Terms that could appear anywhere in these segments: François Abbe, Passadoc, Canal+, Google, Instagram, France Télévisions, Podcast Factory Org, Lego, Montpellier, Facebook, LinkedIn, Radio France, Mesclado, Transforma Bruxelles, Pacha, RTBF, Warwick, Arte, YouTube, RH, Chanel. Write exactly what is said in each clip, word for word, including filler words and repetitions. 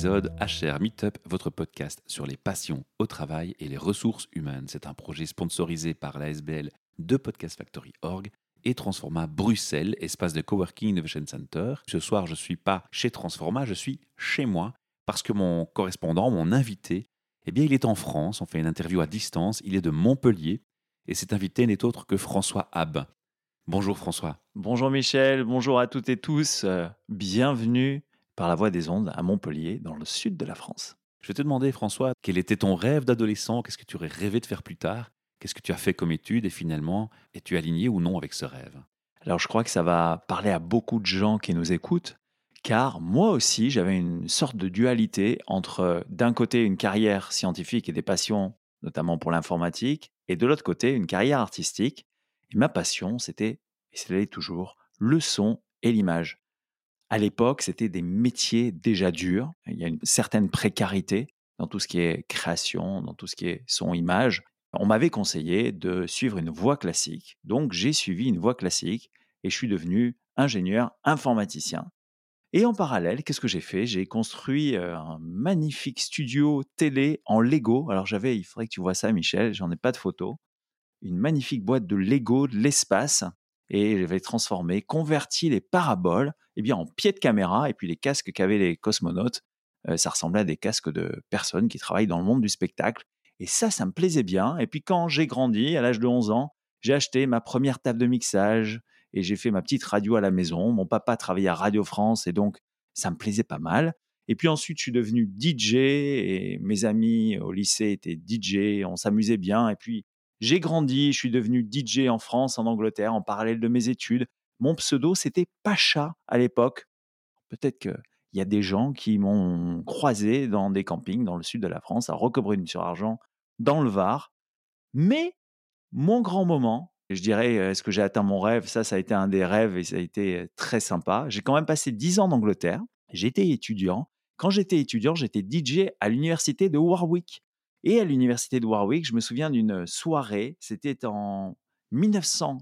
épisode, H R Meetup, votre podcast sur les passions au travail et les ressources humaines. C'est un projet sponsorisé par l'A S B L de Podcast Factory Org et Transforma Bruxelles, espace de Coworking Innovation Center. Ce soir, je ne suis pas chez Transforma, je suis chez moi parce que mon correspondant, mon invité, eh bien, il est en France. On fait une interview à distance. Il est de Montpellier et cet invité n'est autre que François Abbe. Bonjour François. Bonjour Michel, bonjour à toutes et tous. Euh, bienvenue par la voie des ondes à Montpellier, dans le sud de la France. Je vais te demander François, quel était ton rêve d'adolescent? Qu'est-ce que tu aurais rêvé de faire plus tard? Qu'est-ce que tu as fait comme étude? Et finalement, es-tu aligné ou non avec ce rêve? Alors je crois que ça va parler à beaucoup de gens qui nous écoutent, car moi aussi j'avais une sorte de dualité entre d'un côté une carrière scientifique et des passions, notamment pour l'informatique, et de l'autre côté une carrière artistique. Et ma passion, c'était, et c'est toujours, le son et l'image. À l'époque, c'était des métiers déjà durs. Il y a une certaine précarité dans tout ce qui est création, dans tout ce qui est son-image. On m'avait conseillé de suivre une voie classique. Donc, j'ai suivi une voie classique et je suis devenu ingénieur informaticien. Et en parallèle, qu'est-ce que j'ai fait? J'ai construit un magnifique studio télé en Lego. Alors, j'avais, il faudrait que tu vois ça, Michel, j'en ai pas de photo. Une magnifique boîte de Lego de l'espace et j'avais transformé, converti les paraboles eh bien, en pieds de caméra et puis les casques qu'avaient les cosmonautes. Euh, ça ressemblait à des casques de personnes qui travaillent dans le monde du spectacle et ça, ça me plaisait bien. Et puis quand j'ai grandi, à l'âge de onze ans, j'ai acheté ma première table de mixage et j'ai fait ma petite radio à la maison. Mon papa travaillait à Radio France et donc ça me plaisait pas mal. Et puis ensuite, je suis devenu D J et mes amis au lycée étaient D J, on s'amusait bien et puis j'ai grandi, je suis devenu D J en France, en Angleterre, en parallèle de mes études. Mon pseudo, c'était Pacha à l'époque. Peut-être qu'il y a des gens qui m'ont croisé dans des campings dans le sud de la France, à Roquebrune-sur-Argent, dans le Var. Mais mon grand moment, je dirais, est-ce que j'ai atteint mon rêve? Ça, ça a été un des rêves et ça a été très sympa. J'ai quand même passé dix ans en Angleterre. J'étais étudiant. Quand j'étais étudiant, j'étais D J à l'université de Warwick. Et à l'université de Warwick, je me souviens d'une soirée, c'était en dix-neuf cent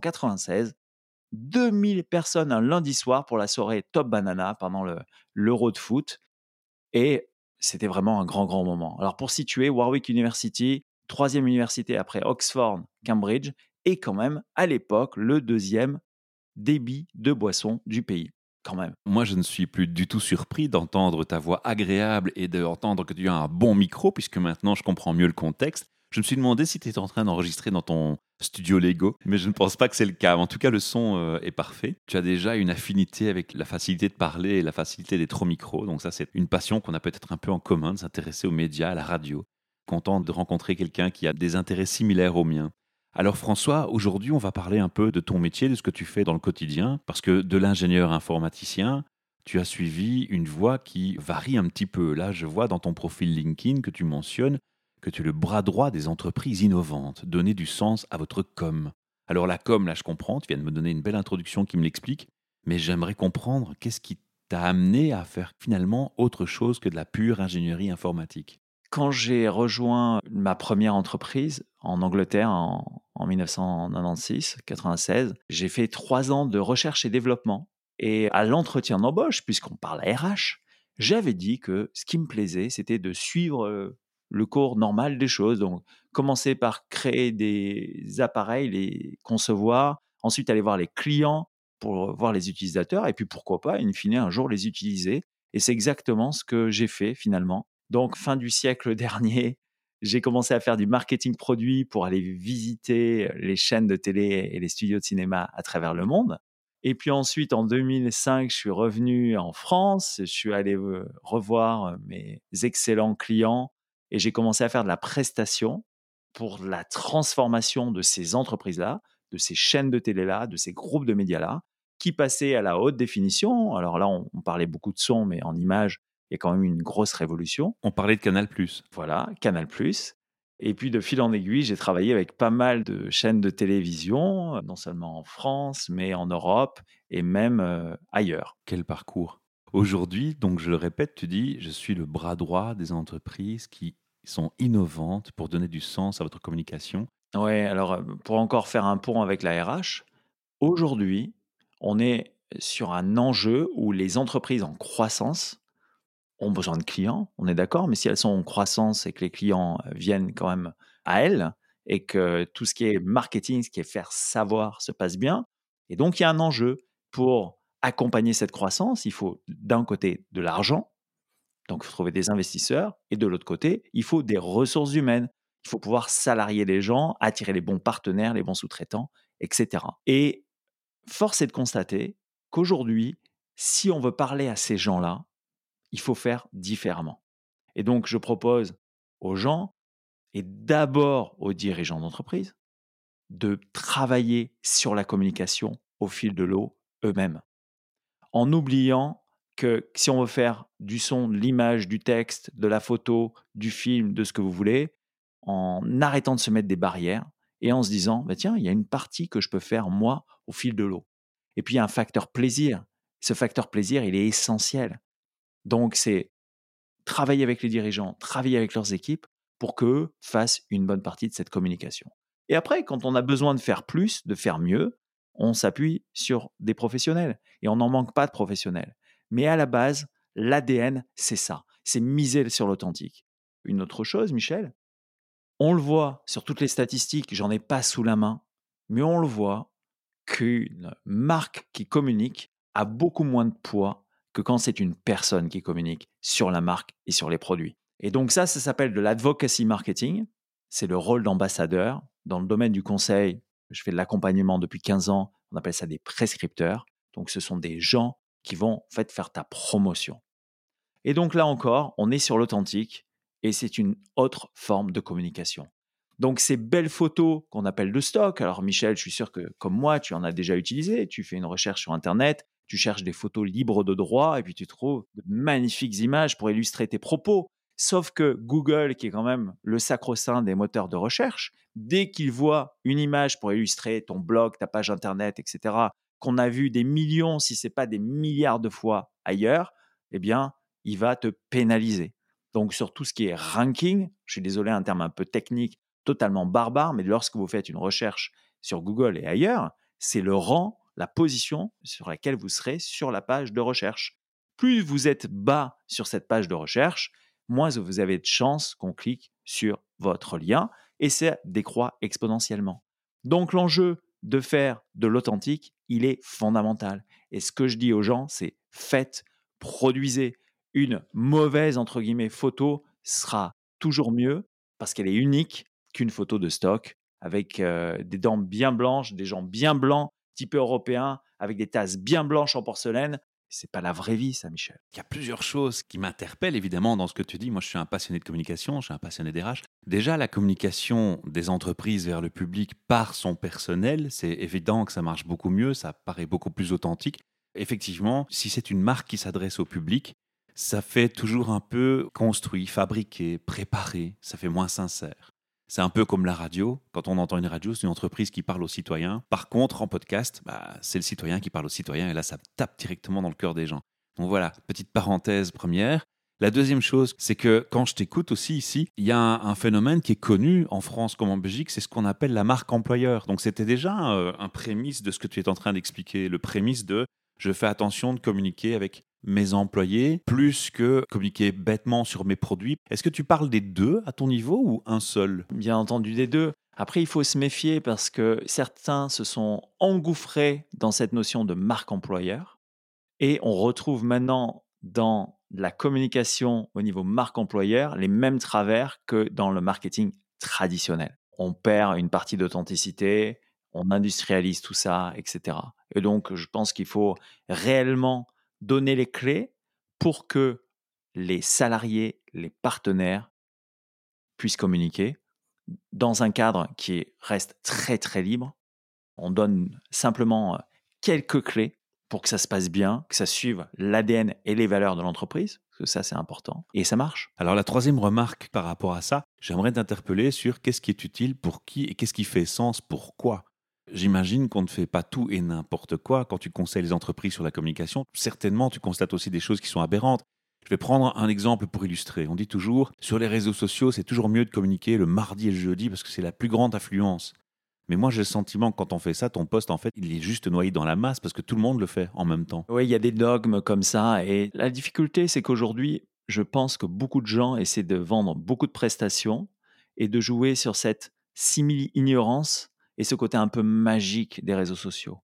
quatre-vingt-seize, deux mille personnes un lundi soir pour la soirée Top Banana pendant le, l'Euro de foot. Et c'était vraiment un grand, grand moment. Alors pour situer, Warwick University, troisième université après Oxford, Cambridge, et quand même, à l'époque, le deuxième débit de boissons du pays. Quand même. Moi, je ne suis plus du tout surpris d'entendre ta voix agréable et d'entendre que tu as un bon micro, puisque maintenant, je comprends mieux le contexte. Je me suis demandé si tu étais en train d'enregistrer dans ton studio Lego, mais je ne pense pas que c'est le cas. En tout cas, le son euh, est parfait. Tu as déjà une affinité avec la facilité de parler et la facilité d'être au micro. Donc ça, c'est une passion qu'on a peut-être un peu en commun, de s'intéresser aux médias, à la radio. Content de rencontrer quelqu'un qui a des intérêts similaires aux miens. Alors François, aujourd'hui on va parler un peu de ton métier, de ce que tu fais dans le quotidien, parce que de l'ingénieur informaticien, tu as suivi une voie qui varie un petit peu. Là, je vois dans ton profil LinkedIn que tu mentionnes que tu es le bras droit des entreprises innovantes, donner du sens à votre com. Alors la com, là je comprends, tu viens de me donner une belle introduction qui me l'explique, mais j'aimerais comprendre qu'est-ce qui t'a amené à faire finalement autre chose que de la pure ingénierie informatique. Quand j'ai rejoint ma première entreprise en Angleterre en, en dix-neuf cent quatre-vingt-seize, j'ai fait trois ans de recherche et développement. Et à l'entretien d'embauche, puisqu'on parle à R H, j'avais dit que ce qui me plaisait, c'était de suivre le cours normal des choses. Donc, commencer par créer des appareils, les concevoir, ensuite aller voir les clients pour voir les utilisateurs, et puis pourquoi pas, in fine, un jour les utiliser. Et c'est exactement ce que j'ai fait finalement. Donc, fin du siècle dernier, j'ai commencé à faire du marketing produit pour aller visiter les chaînes de télé et les studios de cinéma à travers le monde. Et puis ensuite, en deux mille cinq, je suis revenu en France, je suis allé revoir mes excellents clients et j'ai commencé à faire de la prestation pour la transformation de ces entreprises-là, de ces chaînes de télé-là, de ces groupes de médias-là, qui passaient à la haute définition. Alors là, on, on parlait beaucoup de son, mais en images, il y a quand même une grosse révolution. On parlait de Canal+. Voilà, Canal+. Et puis, de fil en aiguille, j'ai travaillé avec pas mal de chaînes de télévision, non seulement en France, mais en Europe et même euh, ailleurs. Quel parcours! Aujourd'hui, donc, je le répète, tu dis « Je suis le bras droit des entreprises qui sont innovantes pour donner du sens à votre communication ». Oui, alors, pour encore faire un pont avec la R H, aujourd'hui, on est sur un enjeu où les entreprises en croissance ont besoin de clients, on est d'accord, mais si elles sont en croissance et que les clients viennent quand même à elles et que tout ce qui est marketing, ce qui est faire savoir se passe bien, et donc il y a un enjeu pour accompagner cette croissance, il faut d'un côté de l'argent, donc il faut trouver des investisseurs, et de l'autre côté, il faut des ressources humaines, il faut pouvoir salarier les gens, attirer les bons partenaires, les bons sous-traitants, et cetera. Et force est de constater qu'aujourd'hui, si on veut parler à ces gens-là, il faut faire différemment. Et donc, je propose aux gens, et d'abord aux dirigeants d'entreprise, de travailler sur la communication au fil de l'eau eux-mêmes. En oubliant que si on veut faire du son, de l'image, du texte, de la photo, du film, de ce que vous voulez, en arrêtant de se mettre des barrières et en se disant bah, « Tiens, il y a une partie que je peux faire, moi, au fil de l'eau. » Et puis, il y a un facteur plaisir. Ce facteur plaisir, il est essentiel. Donc, c'est travailler avec les dirigeants, travailler avec leurs équipes pour qu'eux fassent une bonne partie de cette communication. Et après, quand on a besoin de faire plus, de faire mieux, on s'appuie sur des professionnels et on n'en manque pas de professionnels. Mais à la base, l'A D N, c'est ça. C'est miser sur l'authentique. Une autre chose, Michel, on le voit sur toutes les statistiques, j'en ai pas sous la main, mais on le voit qu'une marque qui communique a beaucoup moins de poids que quand c'est une personne qui communique sur la marque et sur les produits. Et donc ça, ça s'appelle de l'advocacy marketing. C'est le rôle d'ambassadeur. Dans le domaine du conseil, je fais de l'accompagnement depuis quinze ans. On appelle ça des prescripteurs. Donc ce sont des gens qui vont en fait faire ta promotion. Et donc là encore, on est sur l'authentique et c'est une autre forme de communication. Donc ces belles photos qu'on appelle de stock. Alors Michel, je suis sûr que comme moi, tu en as déjà utilisé. Tu fais une recherche sur Internet. Tu cherches des photos libres de droit et puis tu trouves de magnifiques images pour illustrer tes propos. Sauf que Google, qui est quand même le sacro-saint des moteurs de recherche, dès qu'il voit une image pour illustrer ton blog, ta page Internet, et cetera, qu'on a vu des millions, si ce n'est pas des milliards de fois ailleurs, eh bien, il va te pénaliser. Donc, sur tout ce qui est ranking, je suis désolé, un terme un peu technique, totalement barbare, mais lorsque vous faites une recherche sur Google et ailleurs, c'est le rang, la position sur laquelle vous serez sur la page de recherche. Plus vous êtes bas sur cette page de recherche, moins vous avez de chances qu'on clique sur votre lien et ça décroît exponentiellement. Donc l'enjeu de faire de l'authentique, il est fondamental. Et ce que je dis aux gens, c'est faites, produisez. Une mauvaise entre guillemets photo sera toujours mieux parce qu'elle est unique qu'une photo de stock avec euh, des dents bien blanches, des gens bien blancs, type européen, avec des tasses bien blanches en porcelaine. C'est pas la vraie vie, ça, Michel. Il y a plusieurs choses qui m'interpellent, évidemment, dans ce que tu dis. Moi, je suis un passionné de communication, je suis un passionné des R H. Déjà, la communication des entreprises vers le public par son personnel, c'est évident que ça marche beaucoup mieux, ça paraît beaucoup plus authentique. Effectivement, si c'est une marque qui s'adresse au public, ça fait toujours un peu construit, fabriqué, préparé, ça fait moins sincère. C'est un peu comme la radio. Quand on entend une radio, c'est une entreprise qui parle aux citoyens. Par contre, en podcast, bah, c'est le citoyen qui parle aux citoyens. Et là, ça tape directement dans le cœur des gens. Donc voilà, petite parenthèse première. La deuxième chose, c'est que quand je t'écoute aussi ici, il y a un, un phénomène qui est connu en France comme en Belgique. C'est ce qu'on appelle la marque employeur. Donc c'était déjà un, un prémisse de ce que tu es en train d'expliquer. Le prémisse de « je fais attention de communiquer avec mes employés plus que communiquer bêtement sur mes produits ». Est-ce que tu parles des deux à ton niveau ou un seul ? Bien entendu des deux. Après, il faut se méfier parce que certains se sont engouffrés dans cette notion de marque employeur et on retrouve maintenant dans la communication au niveau marque employeur les mêmes travers que dans le marketing traditionnel. On perd une partie d'authenticité, on industrialise tout ça, et cetera. Et donc, je pense qu'il faut réellement donner les clés pour que les salariés, les partenaires puissent communiquer dans un cadre qui reste très, très libre. On donne simplement quelques clés pour que ça se passe bien, que ça suive l'A D N et les valeurs de l'entreprise, parce que ça, c'est important, et ça marche. Alors, la troisième remarque par rapport à ça, j'aimerais t'interpeller sur qu'est-ce qui est utile pour qui et qu'est-ce qui fait sens, pourquoi ? J'imagine qu'on ne fait pas tout et n'importe quoi. Quand tu conseilles les entreprises sur la communication, certainement, tu constates aussi des choses qui sont aberrantes. Je vais prendre un exemple pour illustrer. On dit toujours, sur les réseaux sociaux, c'est toujours mieux de communiquer le mardi et le jeudi parce que c'est la plus grande affluence. Mais moi, j'ai le sentiment que quand on fait ça, ton poste, en fait, il est juste noyé dans la masse parce que tout le monde le fait en même temps. Oui, il y a des dogmes comme ça. Et la difficulté, c'est qu'aujourd'hui, je pense que beaucoup de gens essaient de vendre beaucoup de prestations et de jouer sur cette simili-ignorance et ce côté un peu magique des réseaux sociaux.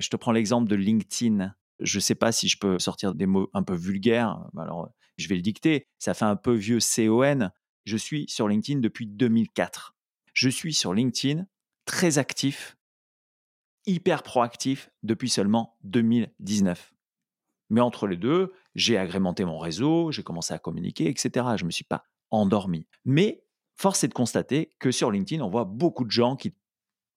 Je te prends l'exemple de LinkedIn. Je ne sais pas si je peux sortir des mots un peu vulgaires. Alors, je vais le dicter. Ça fait un peu vieux C O N. Je suis sur LinkedIn depuis deux mille quatre. Je suis sur LinkedIn très actif, hyper proactif depuis seulement deux mille dix-neuf. Mais entre les deux, j'ai agrémenté mon réseau, j'ai commencé à communiquer, et cetera. Je ne me suis pas endormi. Mais force est de constater que sur LinkedIn, on voit beaucoup de gens qui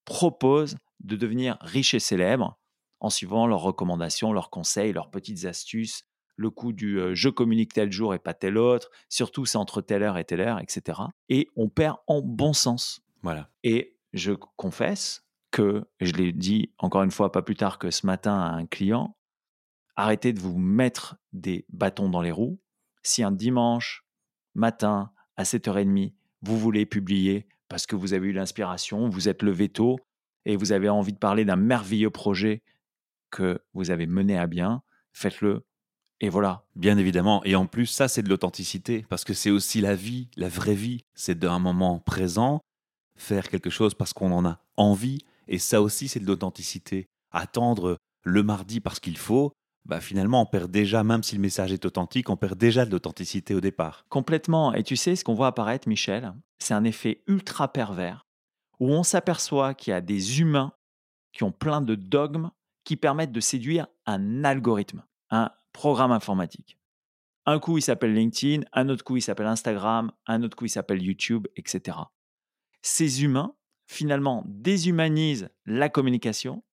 proposent de devenir riches et célèbres en suivant leurs recommandations, leurs conseils, leurs petites astuces, le coup du euh, « je communique tel jour et pas tel autre », surtout c'est entre telle heure et telle heure, et cetera. Et on perd en bon sens. Voilà. Et je confesse que, je l'ai dit encore une fois pas plus tard que ce matin à un client, arrêtez de vous mettre des bâtons dans les roues. Si un dimanche matin à sept heures trente, vous voulez publier parce que vous avez eu l'inspiration, vous êtes levé tôt et vous avez envie de parler d'un merveilleux projet que vous avez mené à bien, faites-le et voilà. Bien évidemment. Et en plus, ça, c'est de l'authenticité parce que c'est aussi la vie, la vraie vie. C'est d'un moment présent, faire quelque chose parce qu'on en a envie et ça aussi, c'est de l'authenticité. Attendre le mardi parce qu'il faut, bah finalement, on perd déjà, même si le message est authentique, on perd déjà de l'authenticité au départ. Complètement. Et tu sais, ce qu'on voit apparaître, Michel, c'est un effet ultra pervers où on s'aperçoit qu'il y a des humains qui ont plein de dogmes qui permettent de séduire un algorithme, un programme informatique. Un coup, il s'appelle LinkedIn, un autre coup, il s'appelle Instagram, un autre coup, il s'appelle YouTube, et cetera. Ces humains, finalement, déshumanisent la communication.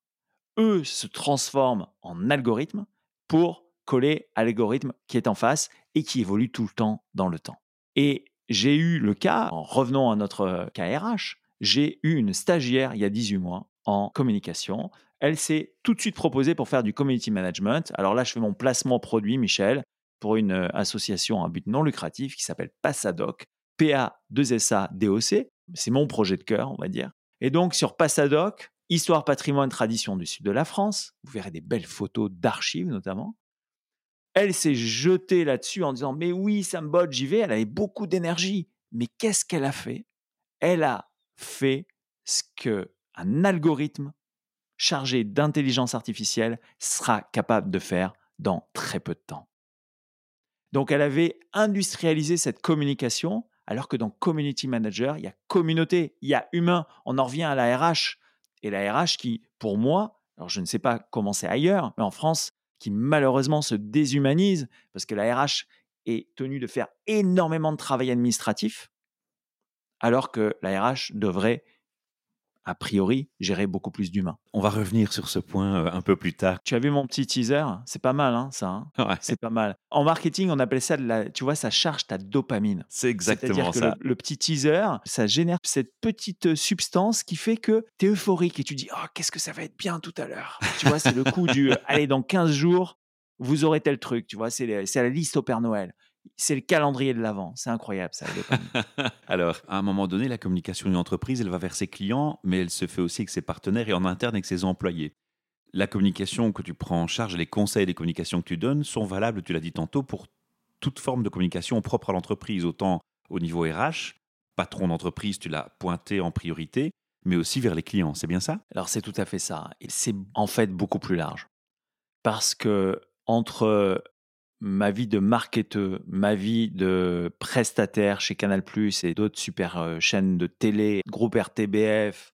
Eux se transforment en algorithmes pour coller à l'algorithme qui est en face et qui évolue tout le temps dans le temps. Et j'ai eu le cas, en revenant à notre cas R H, j'ai eu une stagiaire il y a dix-huit mois en communication. Elle s'est tout de suite proposée pour faire du community management. Alors là, je fais mon placement produit, Michel, pour une association à but non lucratif qui s'appelle Passadoc, P A deux S A D O C. C'est mon projet de cœur, on va dire. Et donc, sur Passadoc, Histoire, patrimoine, tradition du sud de la France. Vous verrez des belles photos d'archives, notamment. Elle s'est jetée là-dessus en disant « Mais oui, ça me botte, j'y vais. » Elle avait beaucoup d'énergie. Mais qu'est-ce qu'elle a fait ? Elle a fait ce qu'un algorithme chargé d'intelligence artificielle sera capable de faire dans très peu de temps. Donc, elle avait industrialisé cette communication, alors que dans Community Manager, il y a communauté, il y a humain. On en revient à la R H. Et la R H qui, pour moi, alors je ne sais pas comment c'est ailleurs, mais en France, qui malheureusement se déshumanise parce que la R H est tenue de faire énormément de travail administratif, alors que la R H devrait, a priori, gérer beaucoup plus d'humains. On va revenir sur ce point un peu plus tard. Tu as vu mon petit teaser ? C'est pas mal, hein, ça. Hein ouais. C'est pas mal. En marketing, on appelle ça, de la, tu vois, ça charge ta dopamine. C'est exactement ça. C'est-à-dire que le, le petit teaser, ça génère cette petite substance qui fait que tu es euphorique et tu dis « Oh, qu'est-ce que ça va être bien tout à l'heure ?» Tu vois, c'est le coup du « Allez, dans quinze jours, vous aurez tel truc. » Tu vois, c'est, les, c'est la liste au Père Noël. C'est le calendrier de l'Avent. C'est incroyable, ça. Alors, à un moment donné, la communication d'une entreprise, elle va vers ses clients, mais elle se fait aussi avec ses partenaires et en interne avec ses employés. La communication que tu prends en charge, les conseils des communications que tu donnes sont valables, tu l'as dit tantôt, pour toute forme de communication propre à l'entreprise, autant au niveau R H, patron d'entreprise, tu l'as pointé en priorité, mais aussi vers les clients. C'est bien ça ? Alors, c'est tout à fait ça. Et c'est en fait beaucoup plus large. Parce que entre ma vie de marketeur, ma vie de prestataire chez Canal+ et d'autres super chaînes de télé, groupe R T B F,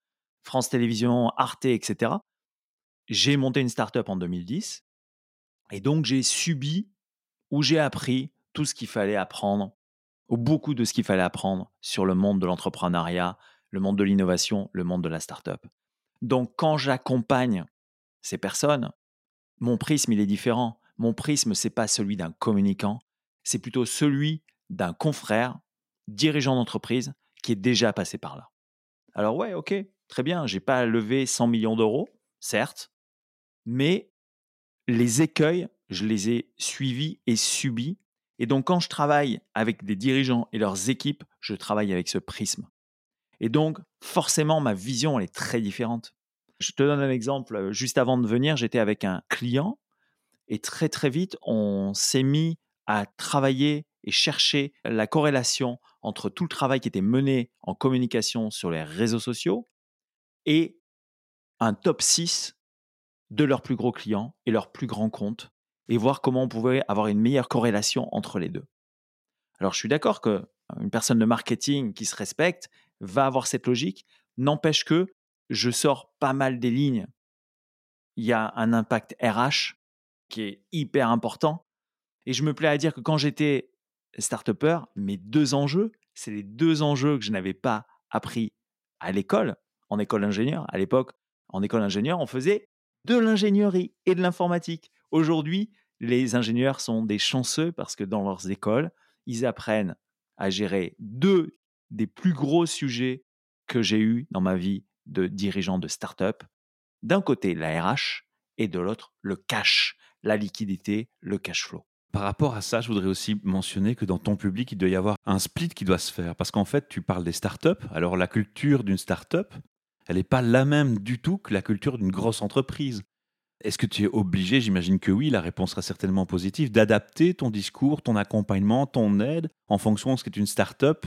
France Télévisions, Arte, et cetera. J'ai monté une start-up en deux mille dix et donc j'ai subi ou j'ai appris tout ce qu'il fallait apprendre ou beaucoup de ce qu'il fallait apprendre sur le monde de l'entrepreneuriat, le monde de l'innovation, le monde de la start-up. Donc quand j'accompagne ces personnes, mon prisme il est différent. Mon prisme, ce n'est pas celui d'un communicant, c'est plutôt celui d'un confrère, dirigeant d'entreprise, qui est déjà passé par là. Alors ouais, ok, très bien, je n'ai pas levé cent millions d'euros, certes, mais les écueils, je les ai suivis et subis. Et donc, quand je travaille avec des dirigeants et leurs équipes, je travaille avec ce prisme. Et donc, forcément, ma vision, elle est très différente. Je te donne un exemple. Juste avant de venir, j'étais avec un client. Et très, très vite, on s'est mis à travailler et chercher la corrélation entre tout le travail qui était mené en communication sur les réseaux sociaux et un top six de leurs plus gros clients et leurs plus grands comptes et voir comment on pouvait avoir une meilleure corrélation entre les deux. Alors, je suis d'accord qu'une personne de marketing qui se respecte va avoir cette logique. N'empêche que je sors pas mal des lignes. Il y a un impact R H qui est hyper important. Et je me plais à dire que quand j'étais start-upper, mes deux enjeux, c'est les deux enjeux que je n'avais pas appris à l'école, en école d'ingénieur. À l'époque, en école d'ingénieur, on faisait de l'ingénierie et de l'informatique. Aujourd'hui, les ingénieurs sont des chanceux parce que dans leurs écoles, ils apprennent à gérer deux des plus gros sujets que j'ai eus dans ma vie de dirigeant de start-up. D'un côté, la R H et de l'autre, le cash, la liquidité, le cash flow. Par rapport à ça, je voudrais aussi mentionner que dans ton public, il doit y avoir un split qui doit se faire. Parce qu'en fait, tu parles des startups. Alors, la culture d'une startup, elle n'est pas la même du tout que la culture d'une grosse entreprise. Est-ce que tu es obligé, j'imagine que oui, la réponse sera certainement positive, d'adapter ton discours, ton accompagnement, ton aide en fonction de ce qu'est une startup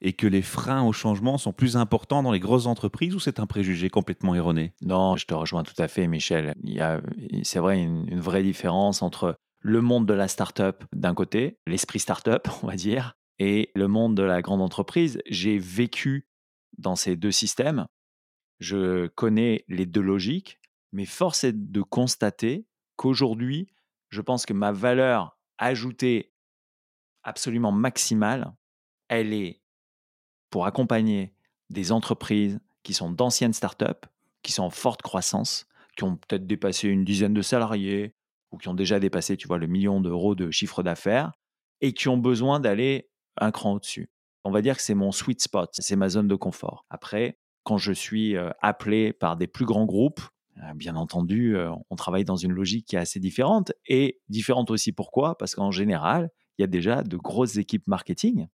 et que les freins au changement sont plus importants dans les grosses entreprises ou c'est un préjugé complètement erroné ? Non, je te rejoins tout à fait, Michel. Il y a, c'est vrai, une, une vraie différence entre le monde de la start-up d'un côté, l'esprit start-up, on va dire, et le monde de la grande entreprise. J'ai vécu dans ces deux systèmes. Je connais les deux logiques, mais force est de constater qu'aujourd'hui, je pense que ma valeur ajoutée absolument maximale, elle est pour accompagner des entreprises qui sont d'anciennes startups, qui sont en forte croissance, qui ont peut-être dépassé une dizaine de salariés, ou qui ont déjà dépassé, tu vois, le million d'euros de chiffre d'affaires et qui ont besoin d'aller un cran au-dessus. On va dire que c'est mon sweet spot, c'est ma zone de confort. Après, quand je suis appelé par des plus grands groupes, bien entendu, on travaille dans une logique qui est assez différente et différente aussi. Pourquoi ? Parce qu'en général, il y a déjà de grosses équipes marketing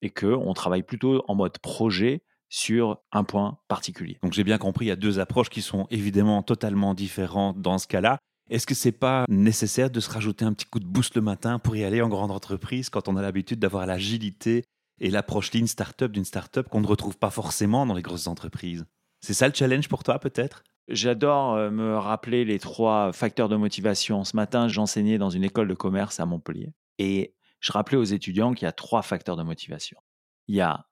et qu'on travaille plutôt en mode projet sur un point particulier. Donc, j'ai bien compris, il y a deux approches qui sont évidemment totalement différentes dans ce cas-là. Est-ce que ce n'est pas nécessaire de se rajouter un petit coup de boost le matin pour y aller en grande entreprise quand on a l'habitude d'avoir l'agilité et l'approche lean startup d'une startup qu'on ne retrouve pas forcément dans les grosses entreprises ? C'est ça le challenge pour toi peut-être ? J'adore me rappeler les trois facteurs de motivation. Ce matin, j'enseignais dans une école de commerce à Montpellier et je rappelais aux étudiants qu'il y a trois facteurs de motivation. Il y a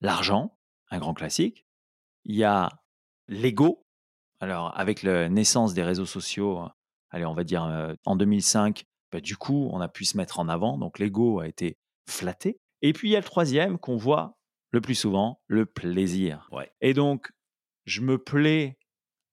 l'argent, un grand classique. Il y a l'ego. Alors, avec la naissance des réseaux sociaux, allez, on va dire euh, en deux mille cinq, bah, du coup, on a pu se mettre en avant. Donc, l'ego a été flatté. Et puis, il y a le troisième qu'on voit le plus souvent, le plaisir. Ouais. Et donc, je me plais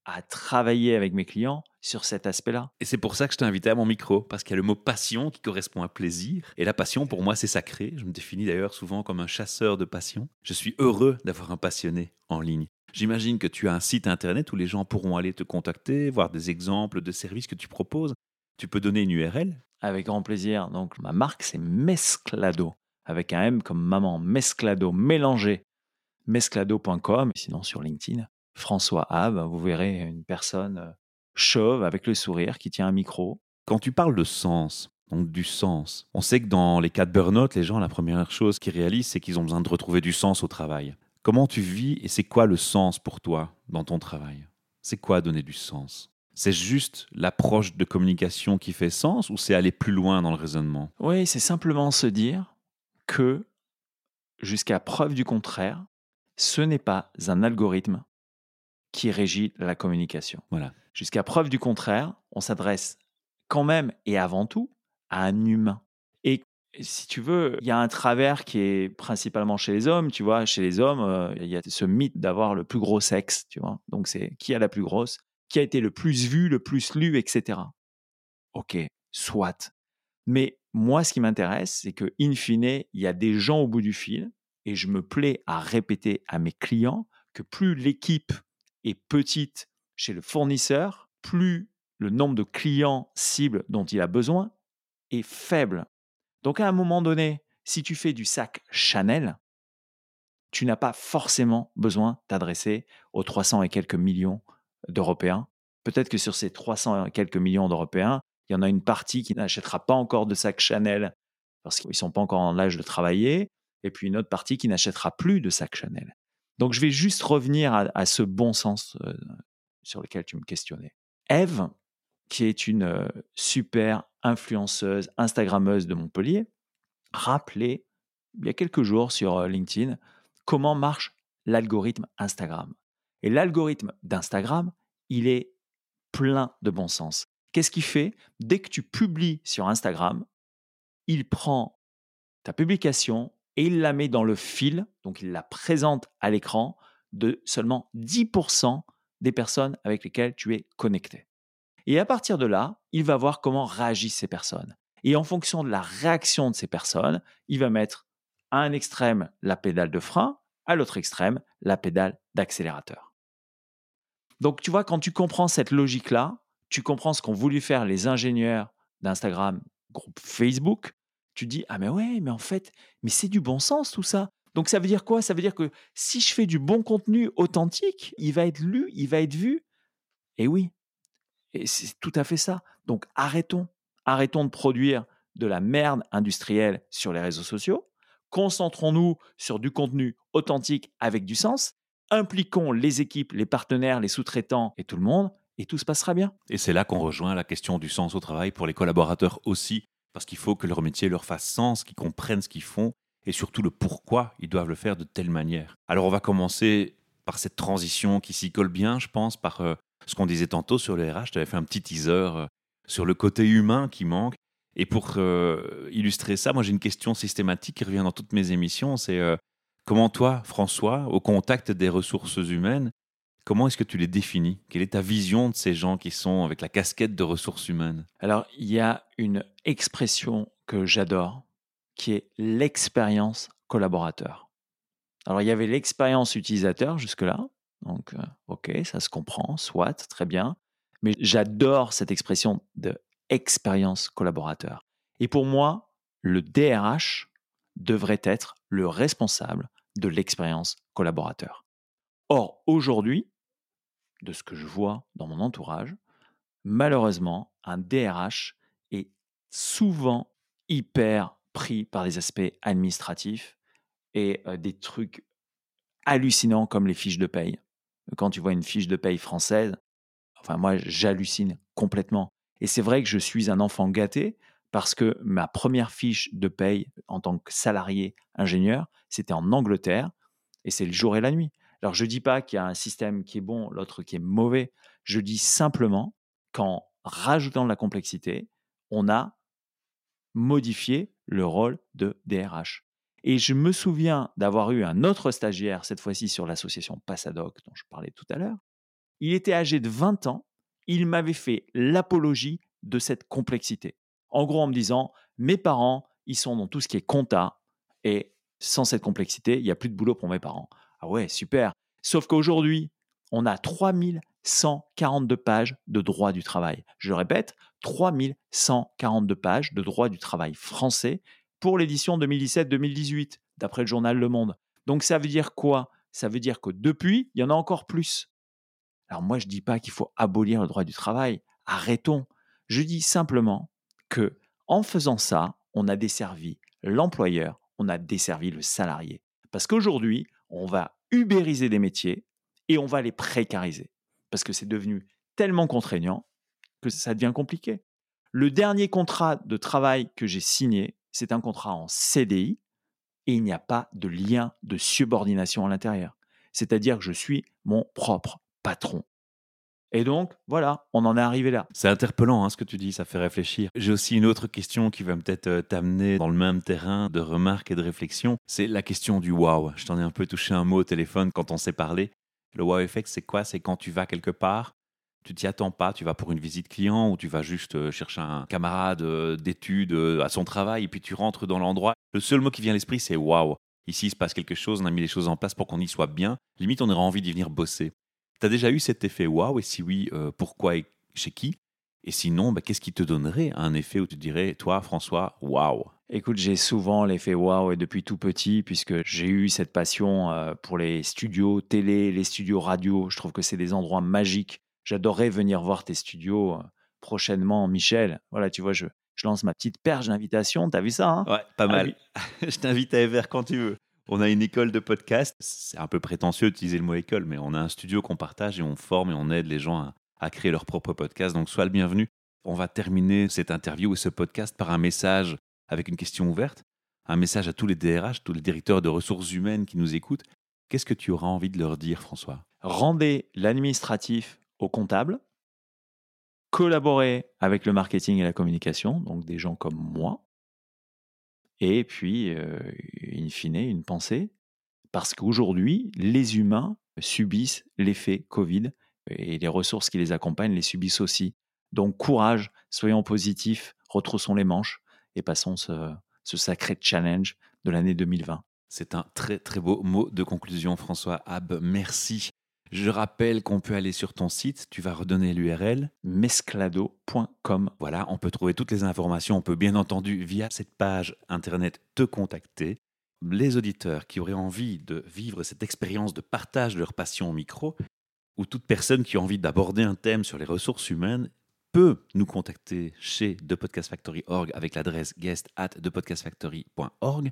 à travailler avec mes clients sur cet aspect-là. Et c'est pour ça que je t'ai invité à mon micro, parce qu'il y a le mot passion qui correspond à plaisir. Et la passion, pour moi, c'est sacré. Je me définis d'ailleurs souvent comme un chasseur de passion. Je suis heureux d'avoir un passionné en ligne. J'imagine que tu as un site internet où les gens pourront aller te contacter, voir des exemples de services que tu proposes. Tu peux donner une U R L ? Avec grand plaisir. Donc, ma marque, c'est Mesclado, avec un M comme maman. Mesclado, mélangé. Mesclado point com, sinon sur LinkedIn. François Abbe, vous verrez une personne chauve avec le sourire qui tient un micro. Quand tu parles de sens, donc du sens, on sait que dans les cas de burn-out, les gens, la première chose qu'ils réalisent, c'est qu'ils ont besoin de retrouver du sens au travail. Comment tu vis et c'est quoi le sens pour toi dans ton travail ? C'est quoi donner du sens ? C'est juste l'approche de communication qui fait sens ou c'est aller plus loin dans le raisonnement ? Oui, c'est simplement se dire que, jusqu'à preuve du contraire, ce n'est pas un algorithme qui régit la communication. Voilà. Jusqu'à preuve du contraire, on s'adresse quand même et avant tout à un humain. Et si tu veux, il y a un travers qui est principalement chez les hommes, tu vois, chez les hommes, euh, il y a ce mythe d'avoir le plus gros sexe, tu vois. Donc, c'est qui a la plus grosse, qui a été le plus vu, le plus lu, et cetera. Ok, soit. Mais moi, ce qui m'intéresse, c'est que, in fine, il y a des gens au bout du fil et je me plais à répéter à mes clients que plus l'équipe est petite chez le fournisseur, plus le nombre de clients cibles dont il a besoin est faible. Donc, à un moment donné, si tu fais du sac Chanel, tu n'as pas forcément besoin t'adresser aux trois cents et quelques millions d'Européens. Peut-être que sur ces trois cents et quelques millions d'Européens, il y en a une partie qui n'achètera pas encore de sac Chanel parce qu'ils ne sont pas encore en âge de travailler, et puis une autre partie qui n'achètera plus de sac Chanel. Donc, je vais juste revenir à, à ce bon sens euh, sur lequel tu me questionnais. Ève, qui est une euh, super influenceuse, instagrammeuse de Montpellier, rappelait il y a quelques jours sur euh, LinkedIn comment marche l'algorithme Instagram. Et l'algorithme d'Instagram, il est plein de bon sens. Qu'est-ce qu'il fait ? Dès que tu publies sur Instagram, il prend ta publication et il la met dans le fil, donc il la présente à l'écran de seulement dix pour cent des personnes avec lesquelles tu es connecté. Et à partir de là, il va voir comment réagissent ces personnes. Et en fonction de la réaction de ces personnes, il va mettre à un extrême la pédale de frein, à l'autre extrême la pédale d'accélérateur. Donc tu vois, quand tu comprends cette logique-là, tu comprends ce qu'ont voulu faire les ingénieurs d'Instagram, groupe Facebook, tu dis « Ah mais ouais, mais en fait, mais c'est du bon sens tout ça ». Donc ça veut dire quoi ? Ça veut dire que si je fais du bon contenu authentique, il va être lu, il va être vu. Et oui, et c'est tout à fait ça. Donc arrêtons, arrêtons de produire de la merde industrielle sur les réseaux sociaux. Concentrons-nous sur du contenu authentique avec du sens. Impliquons les équipes, les partenaires, les sous-traitants et tout le monde, et tout se passera bien. Et c'est là qu'on rejoint la question du sens au travail pour les collaborateurs aussi, parce qu'il faut que leur métier leur fasse sens, qu'ils comprennent ce qu'ils font et surtout le pourquoi ils doivent le faire de telle manière. Alors on va commencer par cette transition qui s'y colle bien, je pense, par euh, ce qu'on disait tantôt sur le R H. Je t'avais fait un petit teaser euh, sur le côté humain qui manque. Et pour euh, illustrer ça, moi j'ai une question systématique qui revient dans toutes mes émissions, c'est euh, comment toi, François, au contact des ressources humaines, comment est-ce que tu les définis ? Quelle est ta vision de ces gens qui sont avec la casquette de ressources humaines ? Alors, il y a une expression que j'adore, qui est l'expérience collaborateur. Alors, il y avait l'expérience utilisateur jusque-là, donc ok, ça se comprend, soit, très bien, mais j'adore cette expression de expérience collaborateur. Et pour moi, le D R H devrait être le responsable de l'expérience collaborateur. Or, aujourd'hui, de ce que je vois dans mon entourage, malheureusement, un D R H est souvent hyper pris par des aspects administratifs et euh, des trucs hallucinants comme les fiches de paye. Quand tu vois une fiche de paye française, enfin moi, j'hallucine complètement. Et c'est vrai que je suis un enfant gâté parce que ma première fiche de paye en tant que salarié ingénieur, c'était en Angleterre et c'est le jour et la nuit. Alors, je ne dis pas qu'il y a un système qui est bon, l'autre qui est mauvais. Je dis simplement qu'en rajoutant de la complexité, on a modifié le rôle de D R H. Et je me souviens d'avoir eu un autre stagiaire, cette fois-ci sur l'association Passadoc, dont je parlais tout à l'heure. Il était âgé de vingt ans. Il m'avait fait l'apologie de cette complexité. En gros, en me disant, mes parents, ils sont dans tout ce qui est compta. Et sans cette complexité, il n'y a plus de boulot pour mes parents. Ah ouais, super. Sauf qu'aujourd'hui, on a trois mille cent quarante-deux pages de droit du travail. Je répète, trois mille cent quarante-deux pages de droit du travail français pour l'édition deux mille dix-sept deux mille dix-huit, d'après le journal Le Monde. Donc, ça veut dire quoi ? Ça veut dire que depuis, il y en a encore plus. Alors moi, je ne dis pas qu'il faut abolir le droit du travail. Arrêtons. Je dis simplement qu'en faisant ça, on a desservi l'employeur, on a desservi le salarié. Parce qu'aujourd'hui, on va ubériser des métiers et on va les précariser parce que c'est devenu tellement contraignant que ça devient compliqué. Le dernier contrat de travail que j'ai signé, c'est un contrat en C D I et il n'y a pas de lien de subordination à l'intérieur. C'est-à-dire que je suis mon propre patron. Et donc, voilà, on en est arrivé là. C'est interpellant hein, ce que tu dis, ça fait réfléchir. J'ai aussi une autre question qui va peut-être t'amener dans le même terrain de remarques et de réflexions. C'est la question du « wow ». Je t'en ai un peu touché un mot au téléphone quand on s'est parlé. Le « wow effect », c'est quoi ? C'est quand tu vas quelque part, tu t'y attends pas, tu vas pour une visite client ou tu vas juste chercher un camarade d'études à son travail et puis tu rentres dans l'endroit. Le seul mot qui vient à l'esprit, c'est « wow ». Ici, il se passe quelque chose, on a mis les choses en place pour qu'on y soit bien. Limite, on aurait envie d'y venir bosser. Tu as déjà eu cet effet waouh ? Et si oui, euh, pourquoi et chez qui ? Et sinon, bah, qu'est-ce qui te donnerait un effet où tu dirais, toi, François, waouh ? Écoute, j'ai souvent l'effet waouh et depuis tout petit, puisque j'ai eu cette passion euh, pour les studios télé, les studios radio. Je trouve que c'est des endroits magiques. J'adorerais venir voir tes studios euh, prochainement, Michel. Voilà, tu vois, je, Je lance ma petite perche d'invitation. T'as vu ça, hein ? Ouais, pas mal. Ah, oui. Je t'invite à F R quand tu veux. On a une école de podcast. C'est un peu prétentieux d'utiliser le mot école, mais on a un studio qu'on partage et on forme et on aide les gens à, à créer leur propre podcast. Donc, sois le bienvenu. On va terminer cette interview et ce podcast par un message avec une question ouverte. Un message à tous les D R H, tous les directeurs de ressources humaines qui nous écoutent. Qu'est-ce que tu auras envie de leur dire, François ? Rendez l'administratif au comptable. Collaborer avec le marketing et la communication, donc des gens comme moi, et puis, euh, in fine, une pensée, parce qu'aujourd'hui, les humains subissent l'effet Covid et les ressources qui les accompagnent les subissent aussi. Donc, courage, soyons positifs, retroussons les manches et passons ce, ce sacré challenge de l'année deux mille vingt. C'est un très, très beau mot de conclusion, François Abbe. Merci. Je rappelle qu'on peut aller sur ton site, tu vas redonner l'U R L mesclado point com. Voilà, on peut trouver toutes les informations, on peut bien entendu via cette page internet te contacter. Les auditeurs qui auraient envie de vivre cette expérience de partage de leur passion au micro, ou toute personne qui a envie d'aborder un thème sur les ressources humaines, peut nous contacter chez thepodcastfactory point org avec l'adresse guest at thepodcastfactory point org.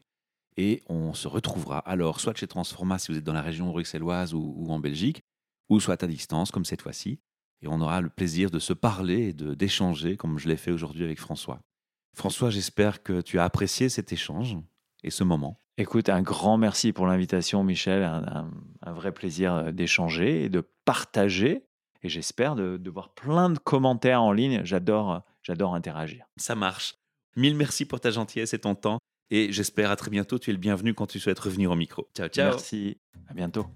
Et on se retrouvera alors soit chez Transforma si vous êtes dans la région bruxelloise ou, ou en Belgique, ou soit à distance comme cette fois-ci. Et on aura le plaisir de se parler et de, d'échanger comme je l'ai fait aujourd'hui avec François. François, j'espère que tu as apprécié cet échange et ce moment. Écoute, un grand merci pour l'invitation, Michel. Un, un, un vrai plaisir d'échanger et de partager. Et j'espère de, de voir plein de commentaires en ligne. J'adore, j'adore interagir. Ça marche. Mille merci pour ta gentillesse et ton temps. Et j'espère à très bientôt. Tu es le bienvenu quand tu souhaites revenir au micro. Ciao, ciao. Merci. À bientôt.